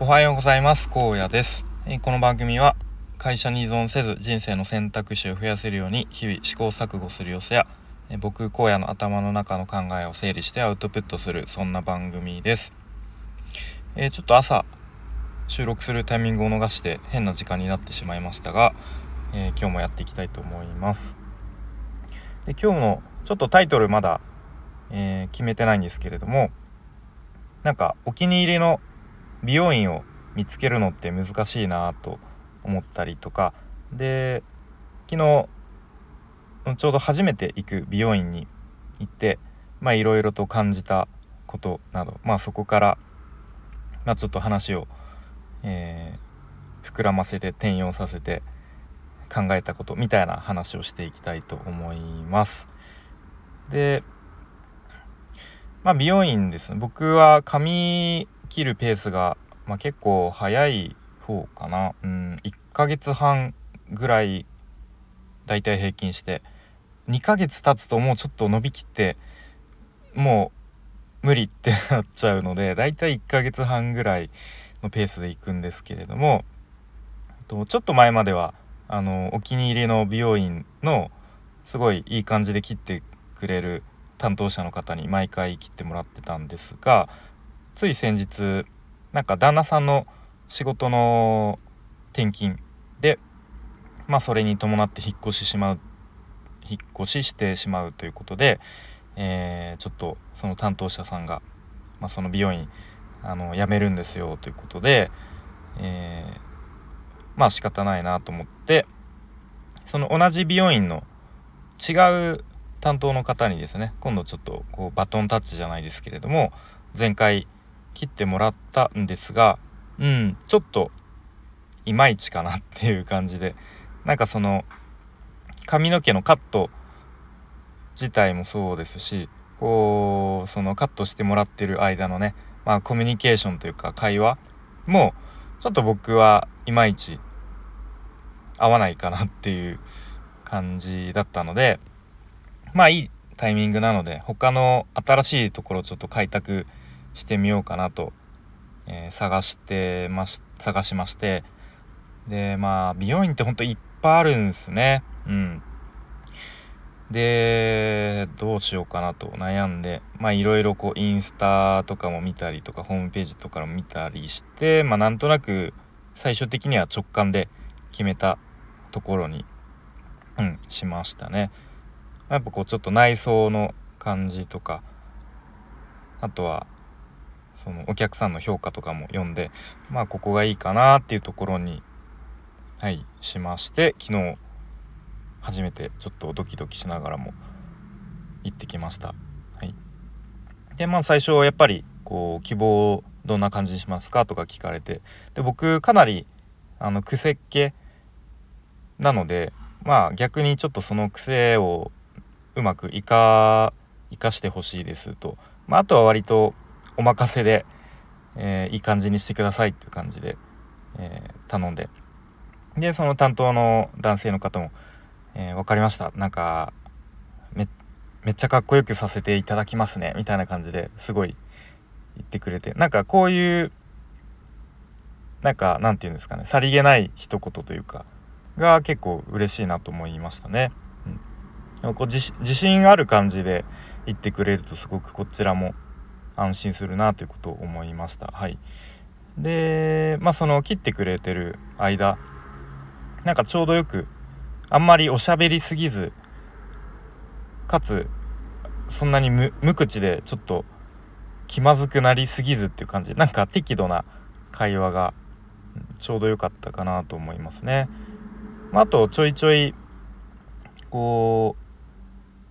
おはようございます。高野です。この番組は会社に依存せず人生の選択肢を増やせるように日々試行錯誤する様子や僕高野の頭の中の考えを整理してアウトプットする、そんな番組です。ちょっと朝収録するタイミングを逃して変な時間になってしまいましたが、今日もやっていきたいと思います。で、今日もちょっとタイトルまだ、決めてないんですけれども、なんかお気に入りの美容院を見つけるのって難しいなと思ったりとかで、昨日ちょうど初めて行く美容院に行っていろいろと感じたことなど、そこから、ちょっと話を、膨らませて転用させて考えたことみたいな話をしていきたいと思います。で、美容院ですね。僕は髪切るペースが、結構早い方かな、1ヶ月半ぐらいだいたい平均して、2ヶ月経つともうちょっと伸びきってもう無理ってなっちゃうので、だいたい1ヶ月半ぐらいのペースで行くんですけれども、ちょっと前まではお気に入りの美容院のすごいいい感じで切ってくれる担当者の方に毎回切ってもらってたんですが、つい先日旦那さんの仕事の転勤で、それに伴って引っ越ししてしまうということで、ちょっとその担当者さんが、その美容院辞めるんですよということで、仕方ないなと思って、その同じ美容院の違う担当の方にですね、今度ちょっとバトンタッチじゃないですけれども、前回切ってもらったんですが、ちょっといまいちかなっていう感じで、その髪の毛のカット自体もそうですし、そのカットしてもらってる間のね、コミュニケーションというか会話もちょっと僕はいまいち合わないかなっていう感じだったので、いいタイミングなので他の新しいところをちょっと開拓してみようかなと、探しまして、で美容院ってほんといっぱいあるんですね。でどうしようかなと悩んで、いろいろインスタとかも見たりとかホームページとかも見たりして、なんとなく最終的には直感で決めたところに、しましたね。やっぱちょっと内装の感じとか、あとはそのお客さんの評価とかも読んで、ここがいいかなっていうところに、しまして、昨日初めてちょっとドキドキしながらも行ってきました。で最初はやっぱり希望どんな感じにしますかとか聞かれて、で僕かなり癖っ気なので、逆にちょっとその癖をうまく生かしてほしいですと、あとは割とお任せで、いい感じにしてくださいっていう感じで、頼んで、でその担当の男性の方も、分かりました、めっちゃかっこよくさせていただきますねみたいな感じですごい言ってくれて、こういうなんていうんですかね、さりげない一言というかが結構嬉しいなと思いましたね。自信ある感じで言ってくれるとすごくこちらも安心するなということを思いました。でその切ってくれてる間、ちょうどよく、あんまりおしゃべりすぎずかつそんなに 無口でちょっと気まずくなりすぎずっていう感じ、適度な会話がちょうどよかったかなと思いますね。あとちょいちょい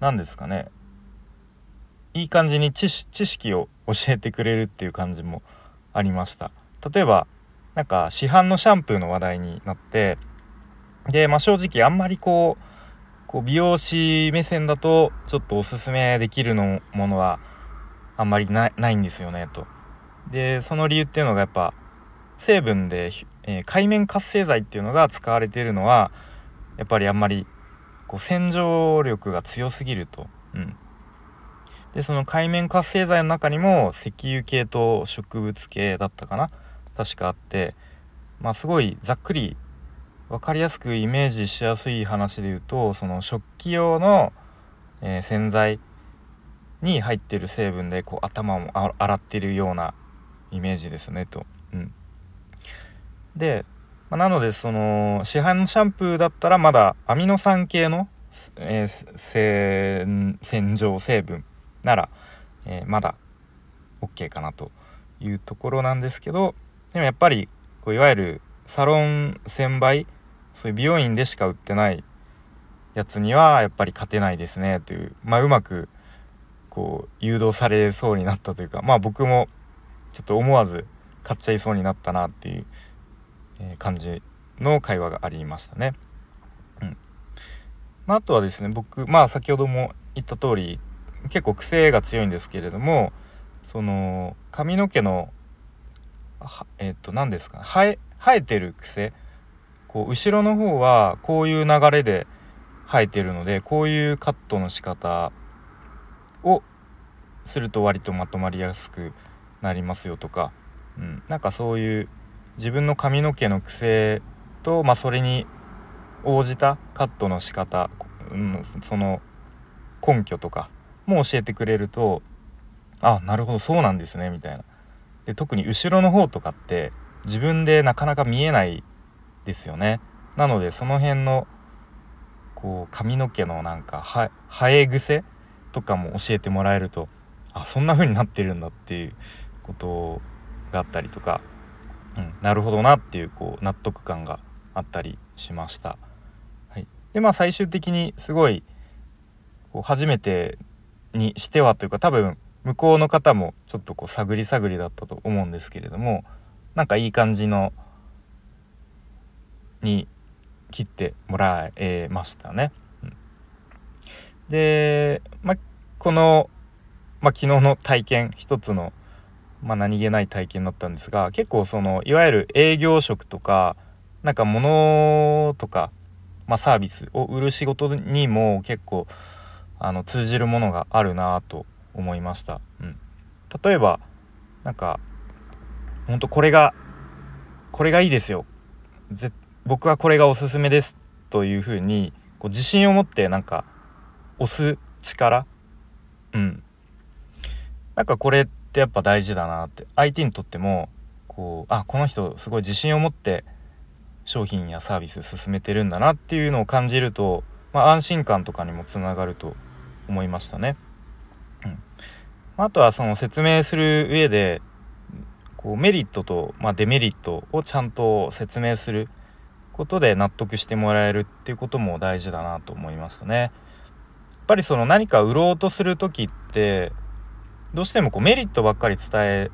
なんですかね、いい感じに知識を教えてくれるっていう感じもありました。例えば市販のシャンプーの話題になって、で、正直あんまり美容師目線だとちょっとおすすめできるものはあんまりないんですよねと。でその理由っていうのがやっぱ成分で、界面活性剤っていうのが使われているのはやっぱりあんまり洗浄力が強すぎると、でその界面活性剤の中にも石油系と植物系だったかな確かあって、すごいざっくり分かりやすくイメージしやすい話で言うと、その食器用の洗剤に入っている成分でこう頭を洗っているようなイメージですねと、で、なのでその市販のシャンプーだったらまだアミノ酸系の、洗浄成分なら、まだ OK かなというところなんですけど、でもやっぱりこういわゆるサロン専売、そういう美容院でしか売ってないやつにはやっぱり勝てないですねという、うまくこう誘導されそうになったというか、僕もちょっと思わず買っちゃいそうになったなっていう感じの会話がありましたね。あとはですね、僕、先ほども言った通り結構癖が強いんですけれども、その髪の毛の何ですかね、生えてる癖、こう後ろの方はこういう流れで生えてるので、こういうカットの仕方をすると割とまとまりやすくなりますよとか、なんかそういう自分の髪の毛の癖と、それに応じたカットの仕方、その根拠とかも教えてくれると、なるほどそうなんですねみたいな。で、特に後ろの方とかって自分でなかなか見えないですよね。なのでその辺のこう髪の毛のなんか生え癖とかも教えてもらえると、そんな風になってるんだっていうことがあったりとか、なるほどなっていう、こう納得感があったりしました。はい、で最終的にすごいこう初めてにしてはというか、多分向こうの方もちょっとこう探り探りだったと思うんですけれども、なんかいい感じのに切ってもらえましたね。で、この、昨日の体験、一つの、何気ない体験だったんですが、結構そのいわゆる営業職とか、なんか物とか、サービスを売る仕事にも結構通じるものがあるなと思いました。例えばなんか本当これがいいですよ、僕はこれがおすすめですというふうにこう自信を持ってなんか押す力、なんかこれってやっぱ大事だなって、相手にとってもこうこの人すごい自信を持って商品やサービス進めてるんだなっていうのを感じると、安心感とかにもつながると思いましたね。あとはその説明する上でこうメリットと、デメリットをちゃんと説明することで納得してもらえるっていうことも大事だなと思いましたね。やっぱりその何か売ろうとする時ってどうしてもこうメリットばっかり伝え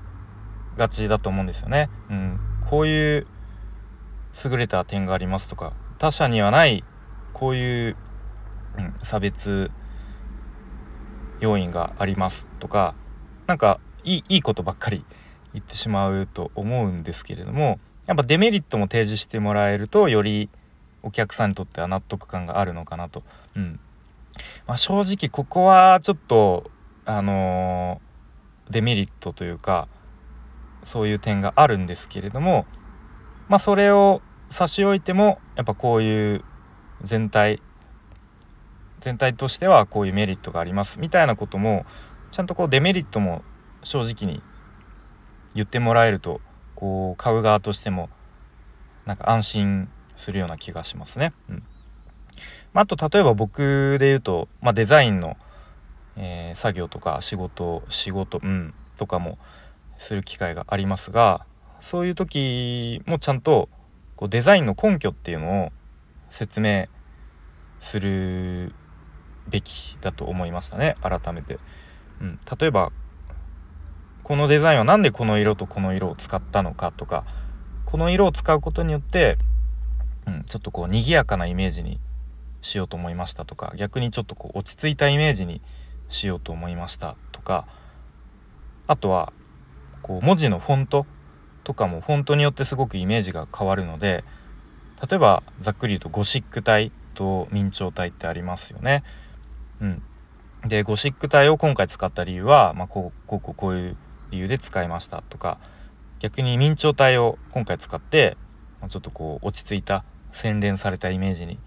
がちだと思うんですよね。こういう優れた点がありますとか、他社にはないこういう、差別要因がありますとか、なんかいいことばっかり言ってしまうと思うんですけれども、やっぱデメリットも提示してもらえるとよりお客さんにとっては納得感があるのかなと。正直ここはちょっとデメリットというかそういう点があるんですけれども、それを差し置いてもやっぱこういう全体としてはこういうメリットがありますみたいなこともちゃんとこうデメリットも正直に言ってもらえると、こう買う側としてもなんか安心するような気がしますね。あと例えば僕で言うと、デザインの作業とか仕事、とかもする機会がありますが、そういう時もちゃんとこうデザインの根拠っていうのを説明するべきだと思いましたね、改めて。例えばこのデザインはなんでこの色とこの色を使ったのかとか、この色を使うことによって、ちょっとこう賑やかなイメージにしようと思いましたとか、逆にちょっとこう落ち着いたイメージにしようと思いましたとか、あとはこう文字のフォントとかもフォントによってすごくイメージが変わるので、例えばざっくり言うとゴシック体と明朝体ってありますよね。でゴシック体を今回使った理由は、こういう理由で使いましたとか、逆に明朝体を今回使ってちょっとこう落ち着いた洗練されたイメージに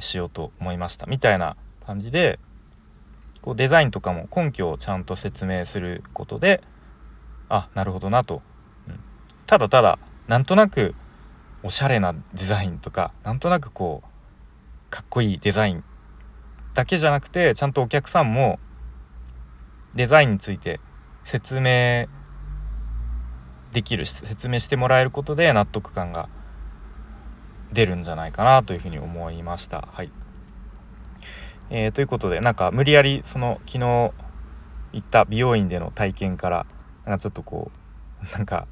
しようと思いましたみたいな感じで、こうデザインとかも根拠をちゃんと説明することで、あ、なるほどなと、ただただなんとなくおしゃれなデザインとかなんとなくこうかっこいいデザインだけじゃなくて、ちゃんとお客さんもデザインについて説明できる、説明してもらえることで納得感が出るんじゃないかなというふうに思いました。はい。ということで、なんか無理やりその昨日行った美容院での体験からなんかちょっとこうなんか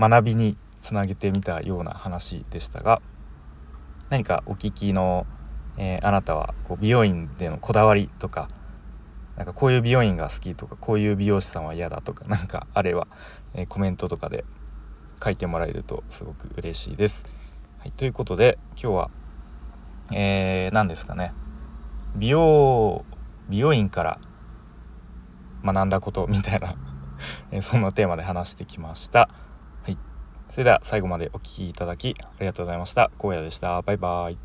学びにつなげてみたような話でしたが、何かお聞きの、あなたはこう美容院でのこだわりとか、なんかこういう美容院が好きとか、こういう美容師さんは嫌だとか、なんかあれは、コメントとかで書いてもらえるとすごく嬉しいです。はい、ということで今日は、何ですかね、美容院から学んだことみたいなそんなテーマで話してきました。はい、それでは最後までお聞きいただきありがとうございました。高野でした。バイバイ。